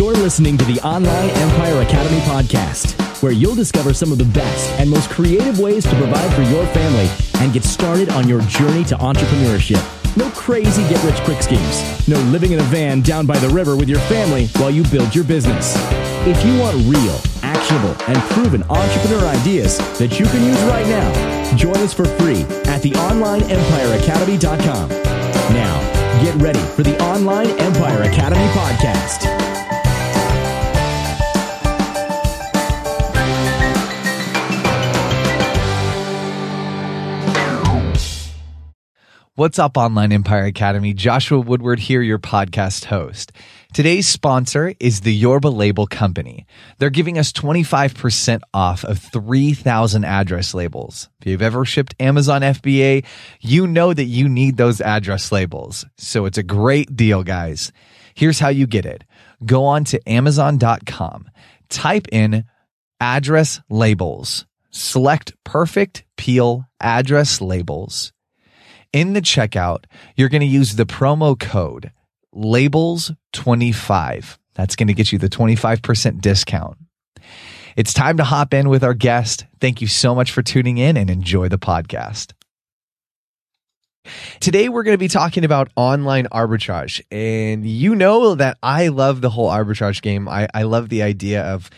You're listening to the Online Empire Academy podcast, where you'll discover some of the best and most creative ways to provide for your family and get started on your journey to entrepreneurship. No crazy get-rich-quick schemes. No living in a van down by the river with your family while you build your business. If you want real, actionable, and proven entrepreneur ideas that you can use right now, join us for free at TheOnlineEmpireAcademy.com. Now, get ready for the Online Empire Academy podcast. What's up, Online Empire Academy? Joshua Woodward here, your podcast host. Today's sponsor is the Yorba Label Company. They're giving us 25% off of 3,000 address labels. If you've ever shipped Amazon FBA, you know that you need those address labels. So it's a great deal, guys. Here's how you get it. Go on to Amazon.com. Type in address labels. Select Perfect Peel address labels. In the checkout, you're going to use the promo code LABELS25. That's going to get you the 25% discount. It's time to hop in with our guest. Thank you so much for tuning in and enjoy the podcast. Today, we're going to be talking about online arbitrage. And you know that I love the whole arbitrage game. I love the idea of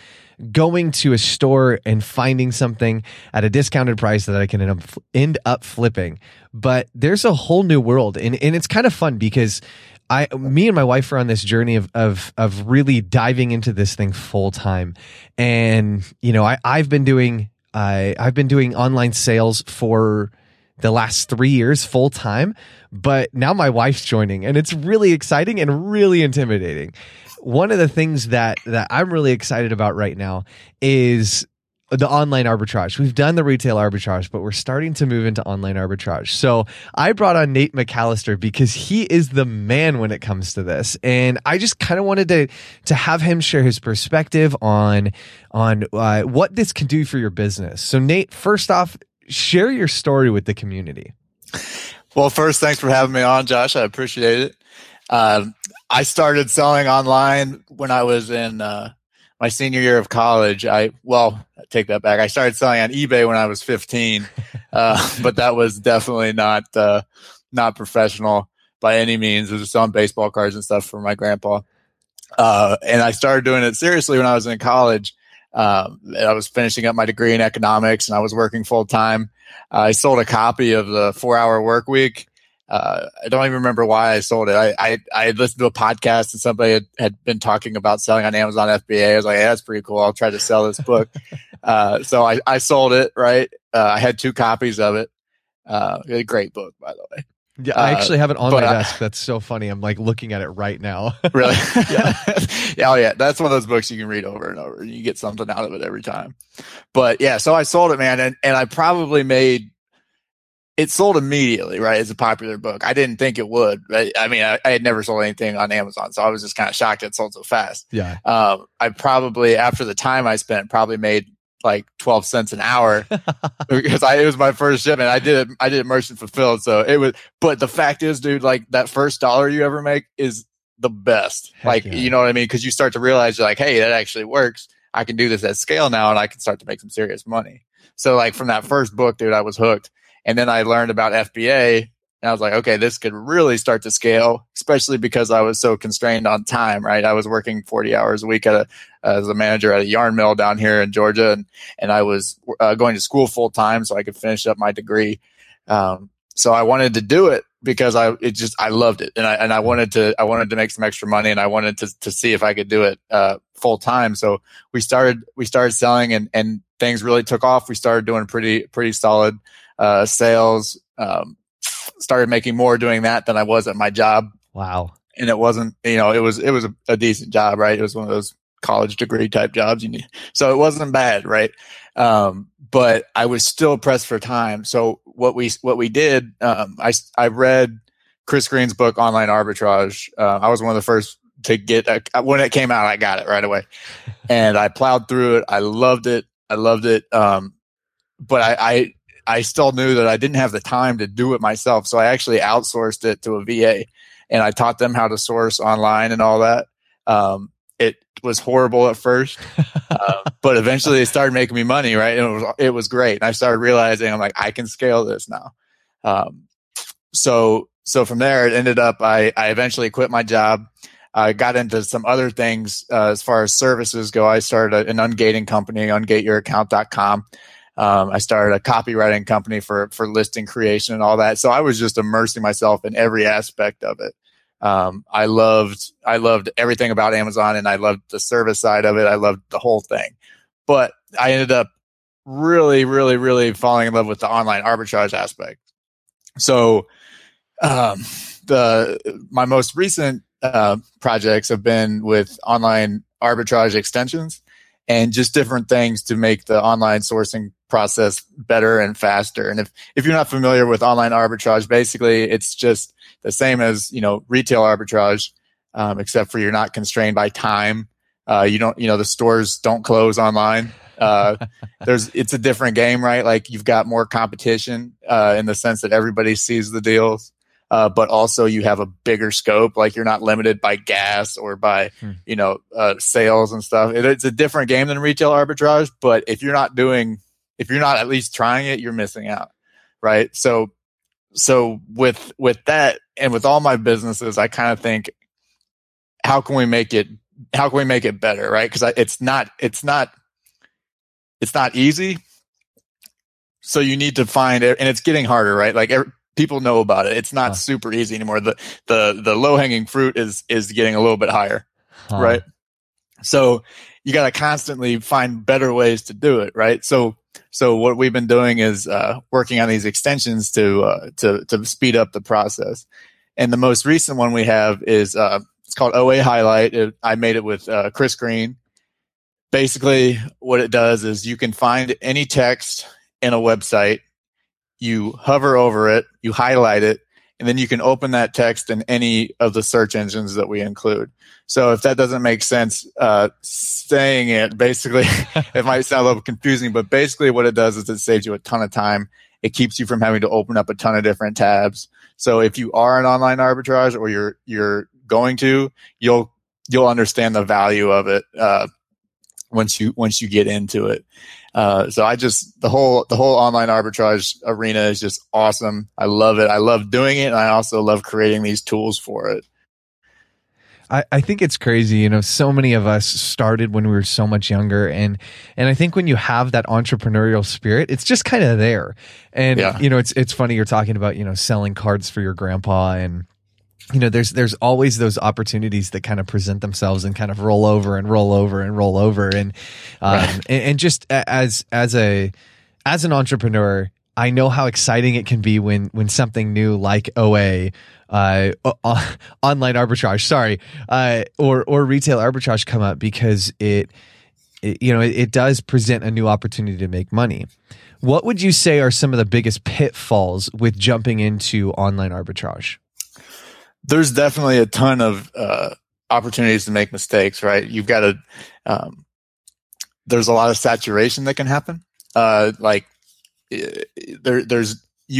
going to a store and finding something at a discounted price that I can end up flipping. But there's a whole new world. And it's kind of fun because me and my wife are on this journey of really diving into this thing full time. And, you know, I've been doing online sales for the last 3 years full time, but now my wife's joining and it's really exciting and really intimidating. One of the things that I'm really excited about right now is the online arbitrage. We've done the retail arbitrage, but we're starting to move into online arbitrage. So I brought on Nate McAllister because he is the man when it comes to this. And I just kind of wanted to have him share his perspective on what this can do for your business. So Nate, first off, share your story with the community. Well, first, thanks for having me on, Josh. I appreciate it. I started selling online when I was in my senior year of college. I take that back. I started selling on eBay when I was 15, but that was definitely not professional by any means. I was just selling baseball cards and stuff for my grandpa. And I started doing it seriously when I was in college. I was finishing up my degree in economics and I was working full time. I sold a copy of the 4-Hour Work Week. I don't even remember why I sold it. I listened to a podcast and somebody had been talking about selling on Amazon FBA. I was like, yeah, that's pretty cool. I'll try to sell this book. So I sold it, right? I had 2 copies of it. A great book, by the way. Yeah, I actually have it on my desk. That's so funny. I'm like looking at it right now. Really? Yeah. Oh, yeah. That's one of those books you can read over and over. You get something out of it every time. But yeah, so I sold it, man. And I probably made it sold immediately, right? It's a popular book. I didn't think it would. Right? I mean, I had never sold anything on Amazon. So I was just kind of shocked it sold so fast. Yeah. I probably, after the time I spent, probably made like 12 cents an hour because it was my first shipment. I did it merchant fulfilled. So it was, but the fact is, dude, like that first dollar you ever make is the best. Heck like, yeah. You know what I mean? Cause you start to realize you're like, hey, that actually works. I can do this at scale now and I can start to make some serious money. So like from that first book, dude, I was hooked. And then I learned about FBA and I was like, okay, this could really start to scale, especially because I was so constrained on time, right? I was working 40 hours a week as a manager at a yarn mill down here in Georgia. And I was going to school full time so I could finish up my degree. So I wanted to do it because I loved it. And I wanted to make some extra money and I wanted to see if I could do it full time. So we started selling and things really took off. We started doing pretty solid sales, started making more doing that than I was at my job. Wow. And it wasn't, you know, it was a decent job, right? It was one of those college degree type jobs you need. So it wasn't bad, right? But I was still pressed for time. So what we did, I read Chris Green's book, Online Arbitrage. I was one of the first to get when it came out, I got it right away and I plowed through it. I loved it. But I still knew that I didn't have the time to do it myself. So I actually outsourced it to a VA and I taught them how to source online and all that. It was horrible at first, but eventually they started making me money, right? And it was great. And I started realizing, I'm like, I can scale this now. So from there, it ended up, I eventually quit my job. I got into some other things as far as services go. I started an ungating company, ungateyouraccount.com. I started a copywriting company for listing creation and all that. So I was just immersing myself in every aspect of it. I loved everything about Amazon, and I loved the service side of it. I loved the whole thing. But I ended up really, really, really falling in love with the online arbitrage aspect. So my most recent projects have been with online arbitrage extensions and just different things to make the online sourcing process better and faster. And if you're not familiar with online arbitrage, basically it's just the same as, you know, retail arbitrage, except for you're not constrained by time. The stores don't close online. It's a different game, right? Like, you've got more competition in the sense that everybody sees the deals, but also you have a bigger scope. Like, you're not limited by gas or by sales and stuff. It's a different game than retail arbitrage. But if you're not at least trying it, you're missing out, right? So with that, and with all my businesses, I kind of think, how can we make it better, right? Because it's not easy. So you need to find it, and it's getting harder, right? Like, people know about it. It's not super easy anymore. The low hanging fruit is getting a little bit higher, right? So you got to constantly find better ways to do it, right? So what we've been doing is working on these extensions to speed up the process. And the most recent one we have is it's called OA Highlight. I made it with Chris Green. Basically, what it does is you can find any text in a website, you hover over it, you highlight it, and then you can open that text in any of the search engines that we include. So if that doesn't make sense saying it, basically, it might sound a little confusing, but basically what it does is it saves you a ton of time. It keeps you from having to open up a ton of different tabs. So if you are an online arbitrage, or you're going to, you'll understand the value of it once you get into it. So I just, the whole online arbitrage arena is just awesome. I love it. I love doing it. And I also love creating these tools for it. I think it's crazy. You know, so many of us started when we were so much younger. And I think when you have that entrepreneurial spirit, it's just kind of there. And, it's funny, you're talking about, selling cards for your grandpa, and, there's always those opportunities that kind of present themselves and kind of roll over. And, and just as an entrepreneur, I know how exciting it can be when something new like OA, online arbitrage, or retail arbitrage come up, because it does present a new opportunity to make money. What would you say are some of the biggest pitfalls with jumping into online arbitrage? There's definitely a ton of opportunities to make mistakes, right? You've got to, there's a lot of saturation that can happen. You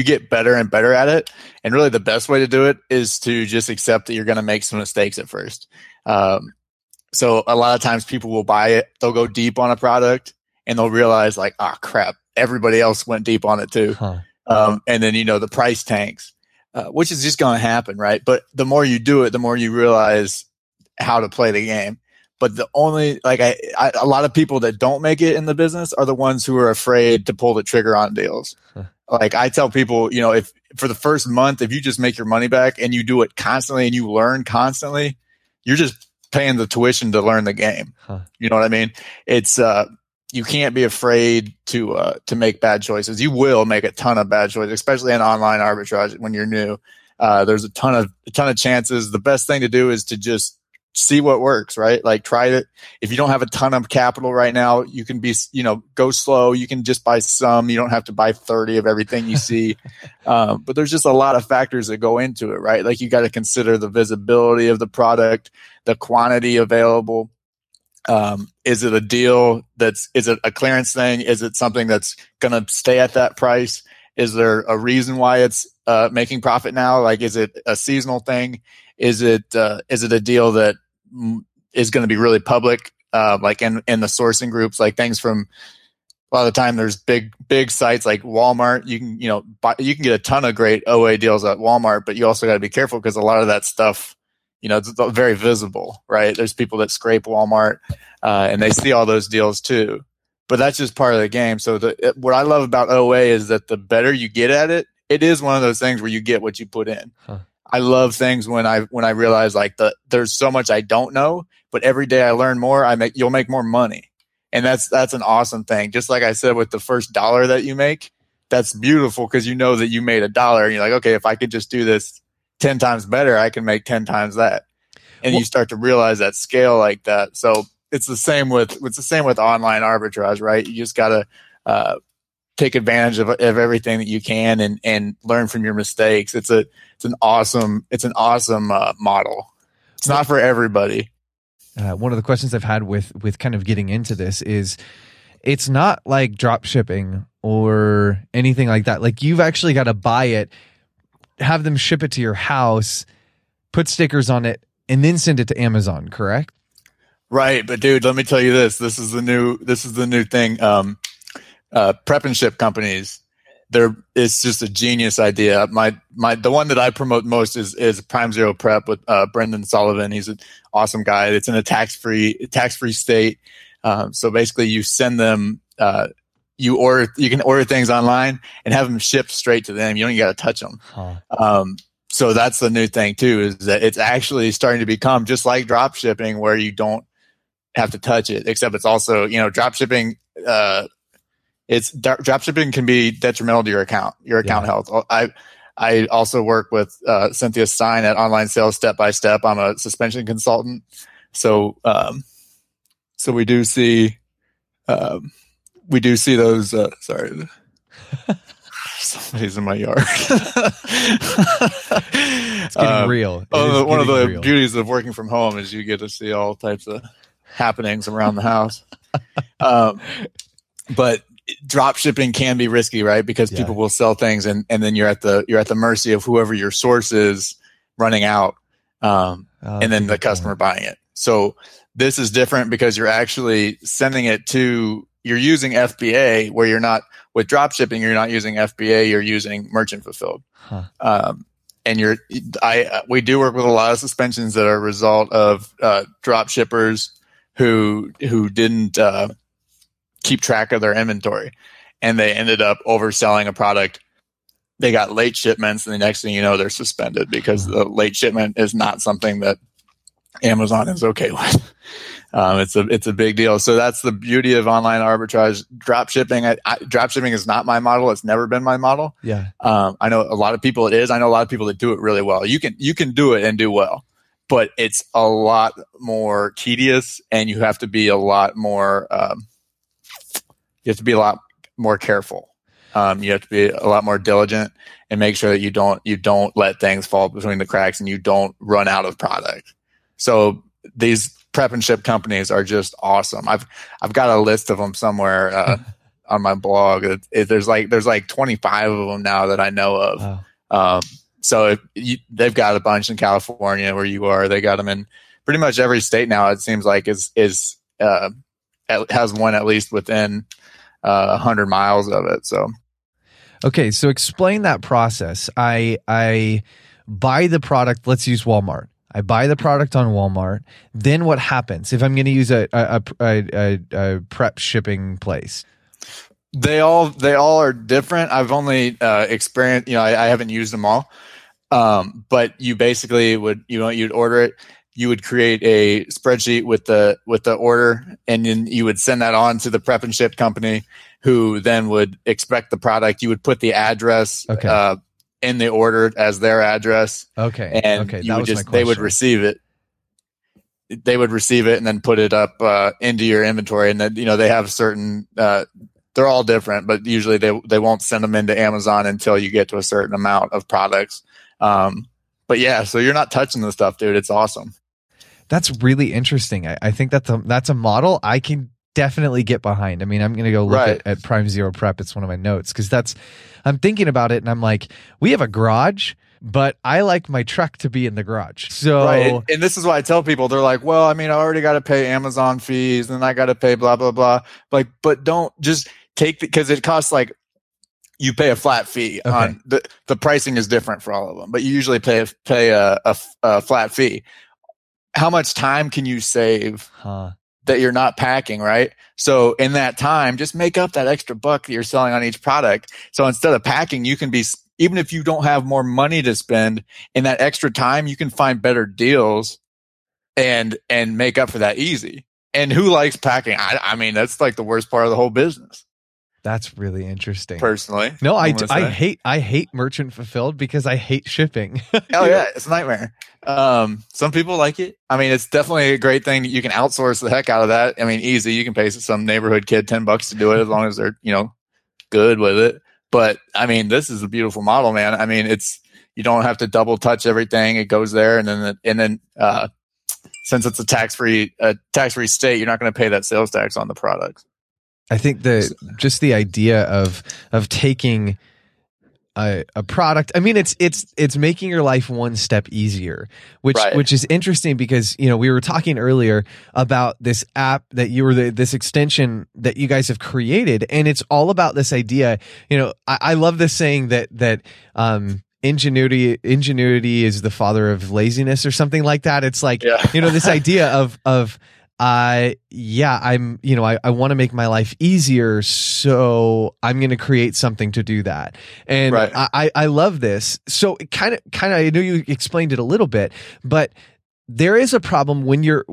get better and better at it. And really the best way to do it is to just accept that you're going to make some mistakes at first. So a lot of times people will buy it. They'll go deep on a product and they'll realize, like, crap, everybody else went deep on it too. And then, the price tanks. Which is just going to happen, right? But the more you do it, the more you realize how to play the game. But the only, a lot of people that don't make it in the business are the ones who are afraid to pull the trigger on deals. Like, I tell people, if for the first month, if you just make your money back and you do it constantly and you learn constantly, you're just paying the tuition to learn the game. You know what I mean? It's, you can't be afraid to make bad choices. You will make a ton of bad choices, especially in online arbitrage when you're new. There's a ton of chances. The best thing to do is to just see what works, right? Like, try it. If you don't have a ton of capital right now, you can be, go slow. You can just buy some. You don't have to buy 30 of everything you see. But there's just a lot of factors that go into it, right? Like, you got to consider the visibility of the product, the quantity available. Is it a deal is it a clearance thing? Is it something that's going to stay at that price? Is there a reason why it's making profit now? Like, is it a seasonal thing? Is it a deal that is going to be really public, like in the sourcing groups, like things from a lot of the time there's big sites like Walmart. You can, you can get a ton of great OA deals at Walmart, but you also got to be careful because a lot of that stuff, it's very visible, right? There's people that scrape Walmart, and they see all those deals too. But that's just part of the game. So what I love about OA is that the better you get at it, it is one of those things where you get what you put in. Huh. I love things when I realize there's so much I don't know, but every day I learn more. You'll make more money, and that's an awesome thing. Just like I said, with the first dollar that you make, that's beautiful because you know that you made $1. And you're like, okay, if I could just do this 10 times better, I can make 10 times that, and you start to realize that scale like that. So it's the same with online arbitrage, right? You just gotta take advantage of everything that you can and learn from your mistakes. It's an awesome model. It's not for everybody. One of the questions I've had with kind of getting into this is, it's not like drop shipping or anything like that. Like, you've actually got to buy it, have them ship it to your house, put stickers on it, and then send it to Amazon, correct? Right. But dude, let me tell you this. This is the new thing. Prep and ship companies, it's just a genius idea. The one that I promote most is Prime Zero Prep with Brendan Sullivan. He's an awesome guy. It's in a tax-free state. So basically, you send them, you can order things online and have them shipped straight to them. You don't even got to touch them. Huh. So that's the new thing too, is that it's actually starting to become just like drop shipping, where you don't have to touch it. Except it's also, drop shipping. Dropshipping can be detrimental to your account health. I also work with Cynthia Stein at Online Sales Step by Step. I'm a suspension consultant, so we do see those. Sorry, somebody's in my yard. It's getting real. One of the beauties of working from home is you get to see all types of happenings around the house. But drop shipping can be risky, right? Because people will sell things, and then you're at the mercy of whoever your source is running out, and then the customer buying it. So this is different because you're actually sending it to. You're using FBA, where you're not with drop shipping. You're not using FBA. You're using merchant fulfilled. Huh. And we do work with a lot of suspensions that are a result of drop shippers who didn't. Keep track of their inventory, and they ended up overselling a product. They got late shipments, and the next thing you know, they're suspended because the late shipment is not something that Amazon is okay with. It's a big deal. So that's the beauty of online arbitrage. Drop shipping is not my model. It's never been my model. Yeah. I know a lot of people it is. I know a lot of people that do it really well. You can do it and do well, but it's a lot more tedious, and you have to be a lot more, you have to be a lot more careful. You have to be a lot more diligent and make sure that you don't let things fall between the cracks, and you don't run out of product. So these prep and ship companies are just awesome. I've got a list of them somewhere on my blog. There's like 25 of them now that I know of. Wow. So they've got a bunch in California where you are. They got them in pretty much every state now. It seems like has one at least within 100 miles of it. So, okay. So explain that process. I buy the product. Let's use Walmart. I buy the product on Walmart. Then what happens if I'm going to use a prep shipping place? They all are different. I've only experienced. I haven't used them all. But you basically you'd order it. You would create a spreadsheet with the order, and then you would send that on to the prep and ship company, who then would expect the product. You would put the address in the order as their address. Okay. And they would receive it. They would receive it and then put it up into your inventory. And then, they have certain they're all different, but usually they won't send them into Amazon until you get to a certain amount of products. But yeah, so you're not touching the stuff, dude. It's awesome. That's really interesting. I think that's a model I can definitely get behind. I mean, I'm going to go look at Prime Zero Prep. It's one of my notes because I'm thinking about it, and I'm like, we have a garage. but I like my truck to be in the garage. So, right. And this is why I tell people, they're like, well, I mean, I already got to pay Amazon fees and I got to pay blah, blah, blah. Like, but don't just take the, because it costs like, you pay a flat fee on the pricing is different for all of them, but you usually pay a flat fee. How much time can you save that you're not packing, right? So in that time, just make up that extra buck that you're selling on each product. So instead of packing, you can be, even if you don't have more money to spend, in that extra time, you can find better deals and make up for that easy. And who likes packing? I mean, that's like the worst part of the whole business. That's really interesting. Personally. No, I hate merchant fulfilled because I hate shipping. Oh yeah, it's a nightmare. Some people like it. I mean, it's definitely a great thing that you can outsource the heck out of that. I mean, easy. You can pay some neighborhood kid $10 to do it as long as they're, you know, good with it. But I mean, this is a beautiful model, man. I mean, it's, you don't have to double touch everything. It goes there, and then since it's a tax-free state, you're not going to pay that sales tax on the products. I think the idea of taking a product. I mean, it's making your life one step easier, which is interesting because, you know, we were talking earlier about this app that this extension that you guys have created, and it's all about this idea. You know, I love this saying that ingenuity is the father of laziness or something like that. It's like, you know, this idea of I want to make my life easier, so I'm going to create something to do that. And I love this. So it kind of, I know you explained it a little bit, but there is a problem when you're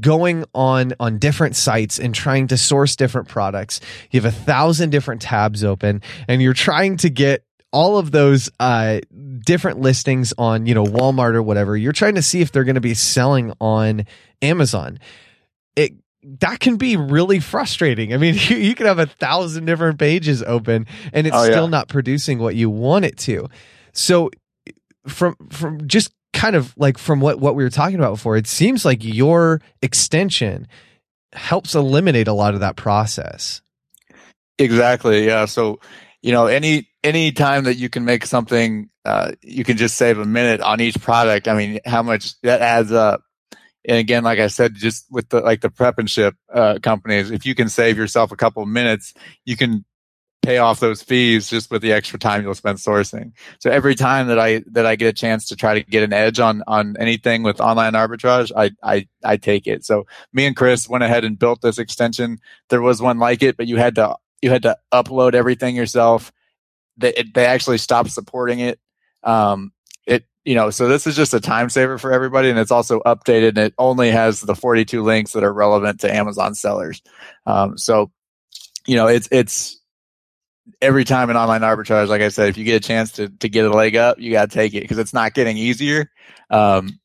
going on different sites and trying to source different products. You have 1,000 different tabs open and you're trying to get all of those different listings on, you know, Walmart or whatever. You're trying to see if they're going to be selling on Amazon. That can be really frustrating. I mean, you can have 1,000 different pages open and it's still not producing what you want it to. So from just kind of like from what we were talking about before, it seems like your extension helps eliminate a lot of that process. Exactly. Yeah. So, you know, any time that you can make something, you can just save a minute on each product. I mean, how much that adds up. And again, like I said, just with the prep and ship companies, if you can save yourself a couple of minutes, you can pay off those fees just with the extra time you'll spend sourcing. So every time that I get a chance to try to get an edge on anything with online arbitrage, I take it. So me and Chris went ahead and built this extension. There was one like it, but you had to upload everything yourself. They actually stopped supporting it. You know, so this is just a time saver for everybody, and it's also updated, and it only has the 42 links that are relevant to Amazon sellers. So, you know, it's every time in online arbitrage, like I said, if you get a chance to get a leg up, you got to take it because it's not getting easier.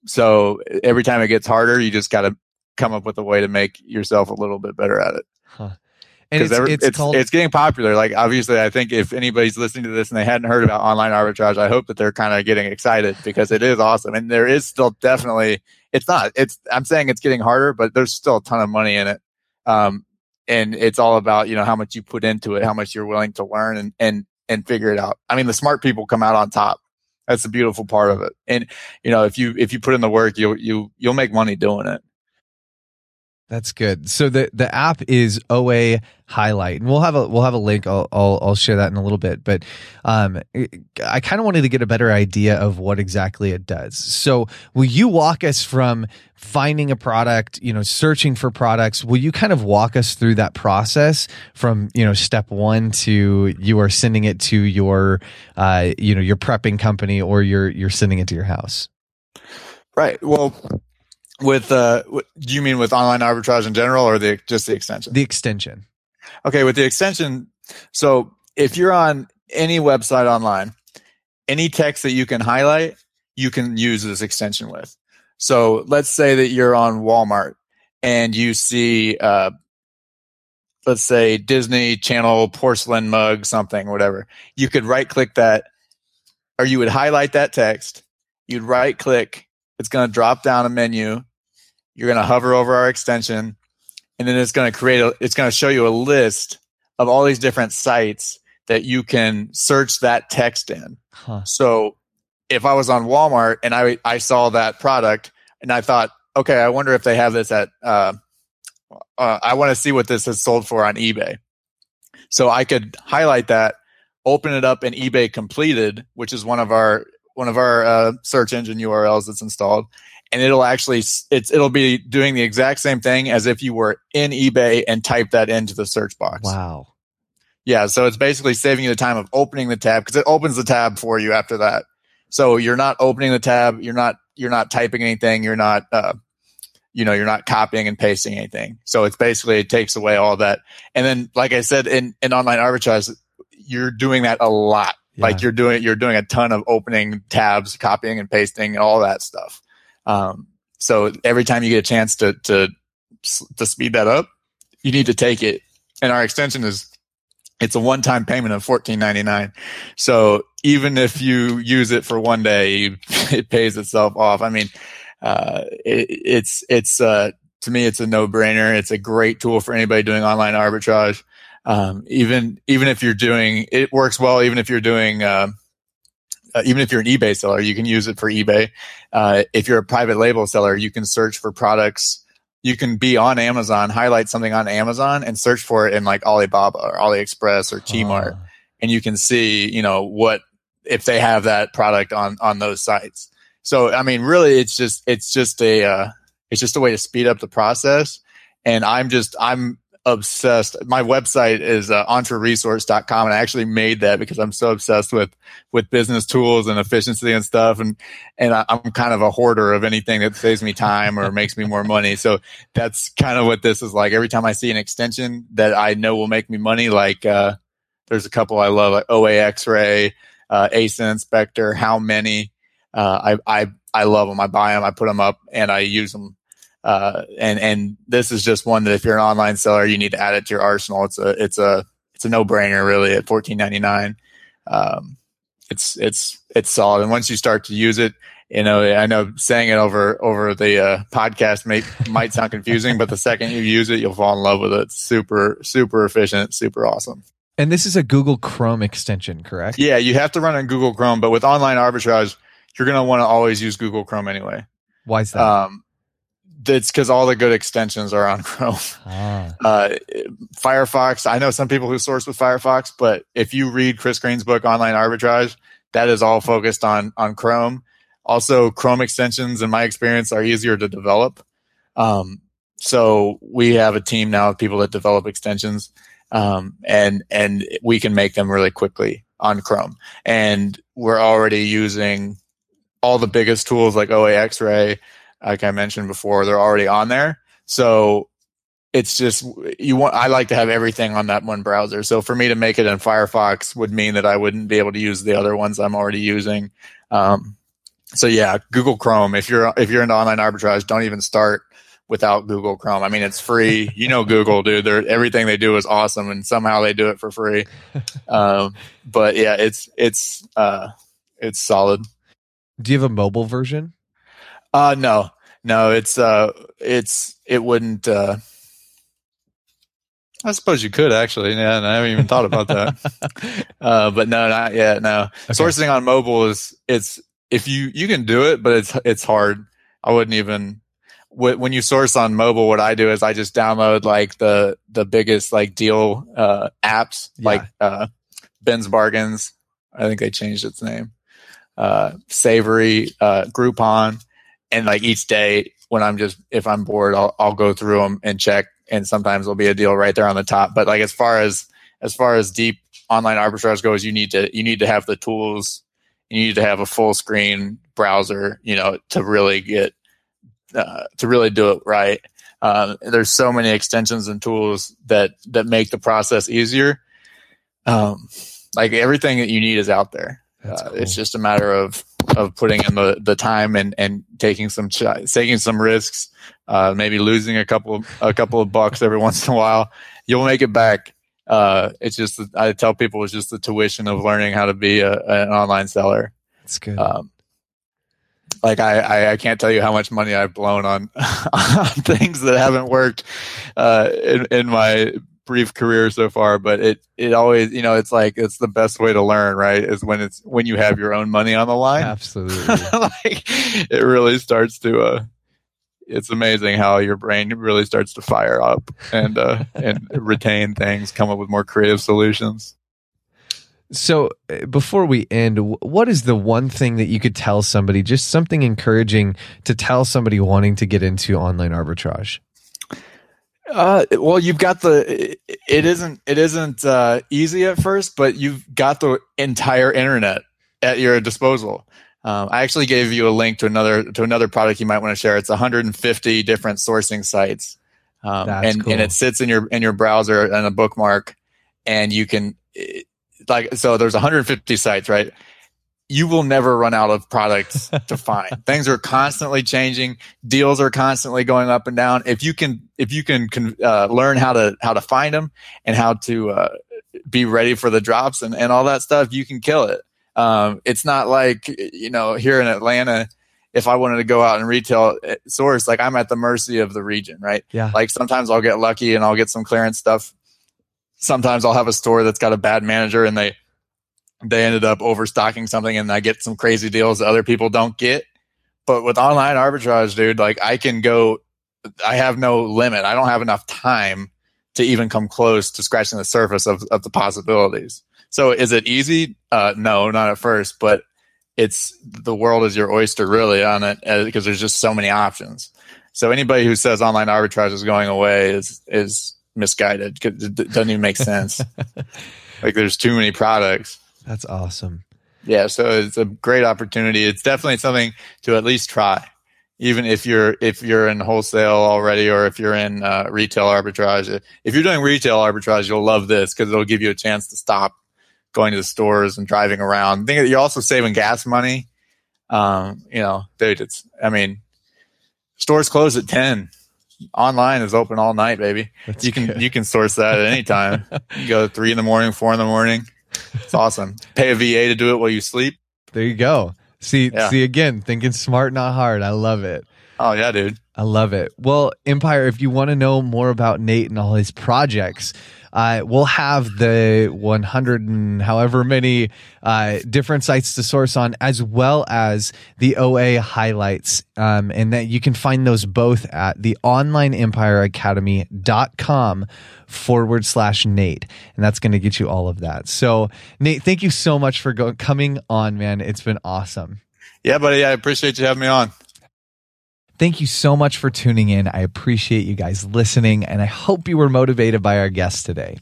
So every time it gets harder, you just got to come up with a way to make yourself a little bit better at it. Huh. And it's getting popular. Like, obviously, I think if anybody's listening to this and they hadn't heard about online arbitrage, I hope that they're kind of getting excited because it is awesome. And there is still definitely, I'm saying it's getting harder, but there's still a ton of money in it. And it's all about, you know, how much you put into it, how much you're willing to learn and figure it out. I mean, the smart people come out on top. That's the beautiful part of it. And, you know, if you put in the work, you'll make money doing it. That's good. So the app is OA Highlight, and we'll have a link. I'll share that in a little bit, but I kind of wanted to get a better idea of what exactly it does. So will you walk us from finding a product, you know, searching for products? Will you kind of walk us through that process from, you know, step one to you are sending it to your, you know, your prepping company, or you're sending it to your house? Right. Well, do you mean with online arbitrage in general, or just the extension? The extension. Okay, with the extension. So if you're on any website online, any text that you can highlight, you can use this extension with. So let's say that you're on Walmart and you see, let's say Disney Channel porcelain mug, something, whatever. You could right click that, or you would highlight that text. You'd right click. It's going to drop down a menu. You're going to hover over our extension, and then it's going to show you a list of all these different sites that you can search that text in. Huh. So if I was on Walmart and I saw that product and I thought, okay, I wonder if they have this at, I want to see what this is sold for on eBay. So I could highlight that, open it up in eBay completed, which is one of our search engine URLs that's installed. And it'll actually, it'll be doing the exact same thing as if you were in eBay and typed that into the search box. Wow. Yeah. So it's basically saving you the time of opening the tab, because it opens the tab for you after that. So you're not opening the tab. You're not typing anything. You're not, you're not copying and pasting anything. So it's basically, it takes away all that. And then, like I said, in online arbitrage, you're doing that a lot. Yeah. Like you're doing a ton of opening tabs, copying and pasting and all that stuff. So every time you get a chance to speed that up, you need to take it. And our extension is, it's a one-time payment of $14.99. So even if you use it for one day, it pays itself off. I mean, it's to me, it's a no-brainer. It's a great tool for anybody doing online arbitrage. Even if you're doing, it works well, even if you're doing, even if you're an eBay seller, you can use it for eBay. If you're a private label seller, you can search for products. You can be on Amazon, highlight something on Amazon, and search for it in like Alibaba or AliExpress or Tmart, and you can see, what if they have that product on those sites. So, I mean, really, it's just a way to speed up the process. And I'm obsessed. My website is Entresource.com, and I actually made that because I'm so obsessed with business tools and efficiency and stuff, and I'm kind of a hoarder of anything that saves me time or makes me more money. So that's kind of what this is like. Every time I see an extension that I know will make me money, like there's a couple I love, like OAXRay, ASIN Spectre, How Many. I love them. I buy them. I put them up, and I use them. And this is just one that if you're an online seller, you need to add it to your arsenal. It's a no-brainer, really, at $14.99. It's solid. And once you start to use it, I know saying it over the podcast might sound confusing, but the second you use it, you'll fall in love with it. It's super, super efficient, super awesome. And this is a Google Chrome extension, correct? Yeah, you have to run on Google Chrome, but with online arbitrage, you're going to want to always use Google Chrome anyway. Why is that? It's because all the good extensions are on Chrome. Firefox, I know some people who source with Firefox, but if you read Chris Green's book, Online Arbitrage, that is all focused on Chrome. Also, Chrome extensions, in my experience, are easier to develop. So we have a team now of people that develop extensions, and we can make them really quickly on Chrome. And we're already using all the biggest tools like OAXRay, like I mentioned before, they're already on there. So it's just, I like to have everything on that one browser. So for me to make it in Firefox would mean that I wouldn't be able to use the other ones I'm already using. So yeah, Google Chrome. If you're into online arbitrage, don't even start without Google Chrome. I mean, it's free. Google, dude. Everything they do is awesome, and somehow they do it for free. But yeah, it's solid. Do you have a mobile version? No, it wouldn't, I suppose you could actually. Yeah. I haven't even thought about that. But no, not yet. No. Okay. Sourcing on mobile if you can do it, but it's hard. I wouldn't even, when you source on mobile, what I do is I just download like the biggest like deal, apps, like, Ben's Bargains. I think they changed its name, Savory, Groupon. And like each day when if I'm bored, I'll go through them and check. And sometimes there'll be a deal right there on the top. But like, as far as deep online arbitrage goes, you need to have the tools. You need to have a full screen browser, to really get, to really do it right. There's so many extensions and tools that make the process easier. Like everything that you need is out there. Cool. It's just a matter of putting in the time and taking some risks, maybe losing a couple of bucks every once in a while. You'll make it back. It's just, I tell people, it's just the tuition of learning how to be an online seller. That's good. Like I can't tell you how much money I've blown on things that haven't worked in my brief career so far, but it always, you know, it's like, it's the best way to learn, right? Is when you have your own money on the line. Absolutely. It really starts to, it's amazing how your brain really starts to fire up and retain things, come up with more creative solutions. So before we end, what is the one thing that you could tell somebody, just something encouraging to tell somebody wanting to get into online arbitrage? Well, you've got it isn't easy at first, but you've got the entire internet at your disposal. I actually gave you a link to another product you might want to share. It's 150 different sourcing sites. Cool. And it sits in your browser and a bookmark, and you can so there's 150 sites, right? You will never run out of products to find. Things are constantly changing. Deals are constantly going up and down. If you can learn how to find them and how to be ready for the drops and all that stuff, you can kill it. It's not like, you know, here in Atlanta, if I wanted to go out and retail source, like I'm at the mercy of the region, right? Yeah. Like sometimes I'll get lucky and I'll get some clearance stuff. Sometimes I'll have a store that's got a bad manager and they ended up overstocking something and I get some crazy deals that other people don't get. But with online arbitrage, dude, like I have no limit. I don't have enough time to even come close to scratching the surface of the possibilities. So is it easy? No, not at first, but it's the world is your oyster really on it because there's just so many options. So anybody who says online arbitrage is going away is misguided. It doesn't even make sense. Like there's too many products. That's awesome. Yeah, so it's a great opportunity. It's definitely something to at least try, even if you're in wholesale already or if you're in retail arbitrage. If you're doing retail arbitrage, you'll love this because it'll give you a chance to stop going to the stores and driving around. You're also saving gas money. You know, dude, stores close at 10. Online is open all night, baby. That's you can source that at any time. You go 3 in the morning, 4 in the morning. It's awesome. Pay a VA to do it while you sleep. There you go. See again, thinking smart, not hard. I love it. Oh yeah, dude. I love it. Well, Empire, if you want to know more about Nate and all his projects, we'll have the 100 and however many different sites to source on, as well as the OA highlights. And that you can find those both at the TheOnlineEmpireAcademy.com/Nate. And that's going to get you all of that. So Nate, thank you so much for coming on, man. It's been awesome. Yeah, buddy. I appreciate you having me on. Thank you so much for tuning in. I appreciate you guys listening, and I hope you were motivated by our guest today.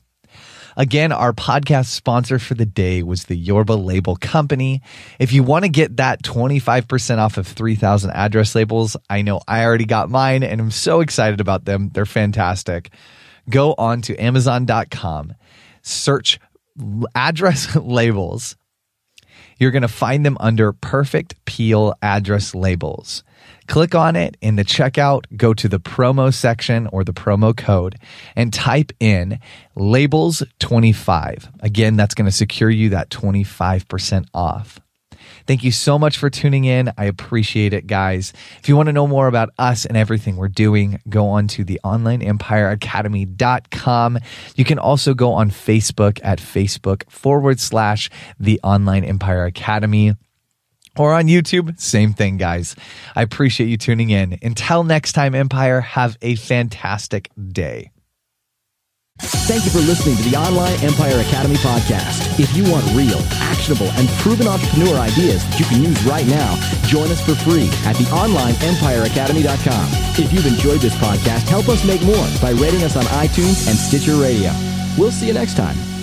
Again, our podcast sponsor for the day was the Yorba Label Company. If you want to get that 25% off of 3,000 address labels, I know I already got mine, and I'm so excited about them. They're fantastic. Go on to Amazon.com, search address labels. You're going to find them under Perfect Peel Address Labels. Click on it in the checkout, go to the promo section or the promo code and type in labels 25. Again, that's going to secure you that 25% off. Thank you so much for tuning in. I appreciate it, guys. If you want to know more about us and everything we're doing, go on to the OnlineEmpireAcademy.com. You can also go on Facebook at Facebook.com/ the Online Empire Academy. Or on YouTube, same thing, guys. I appreciate you tuning in. Until next time, Empire, have a fantastic day. Thank you for listening to the Online Empire Academy podcast. If you want real, actionable, and proven entrepreneur ideas that you can use right now, join us for free at the OnlineEmpireAcademy.com. If you've enjoyed this podcast, help us make more by rating us on iTunes and Stitcher Radio. We'll see you next time.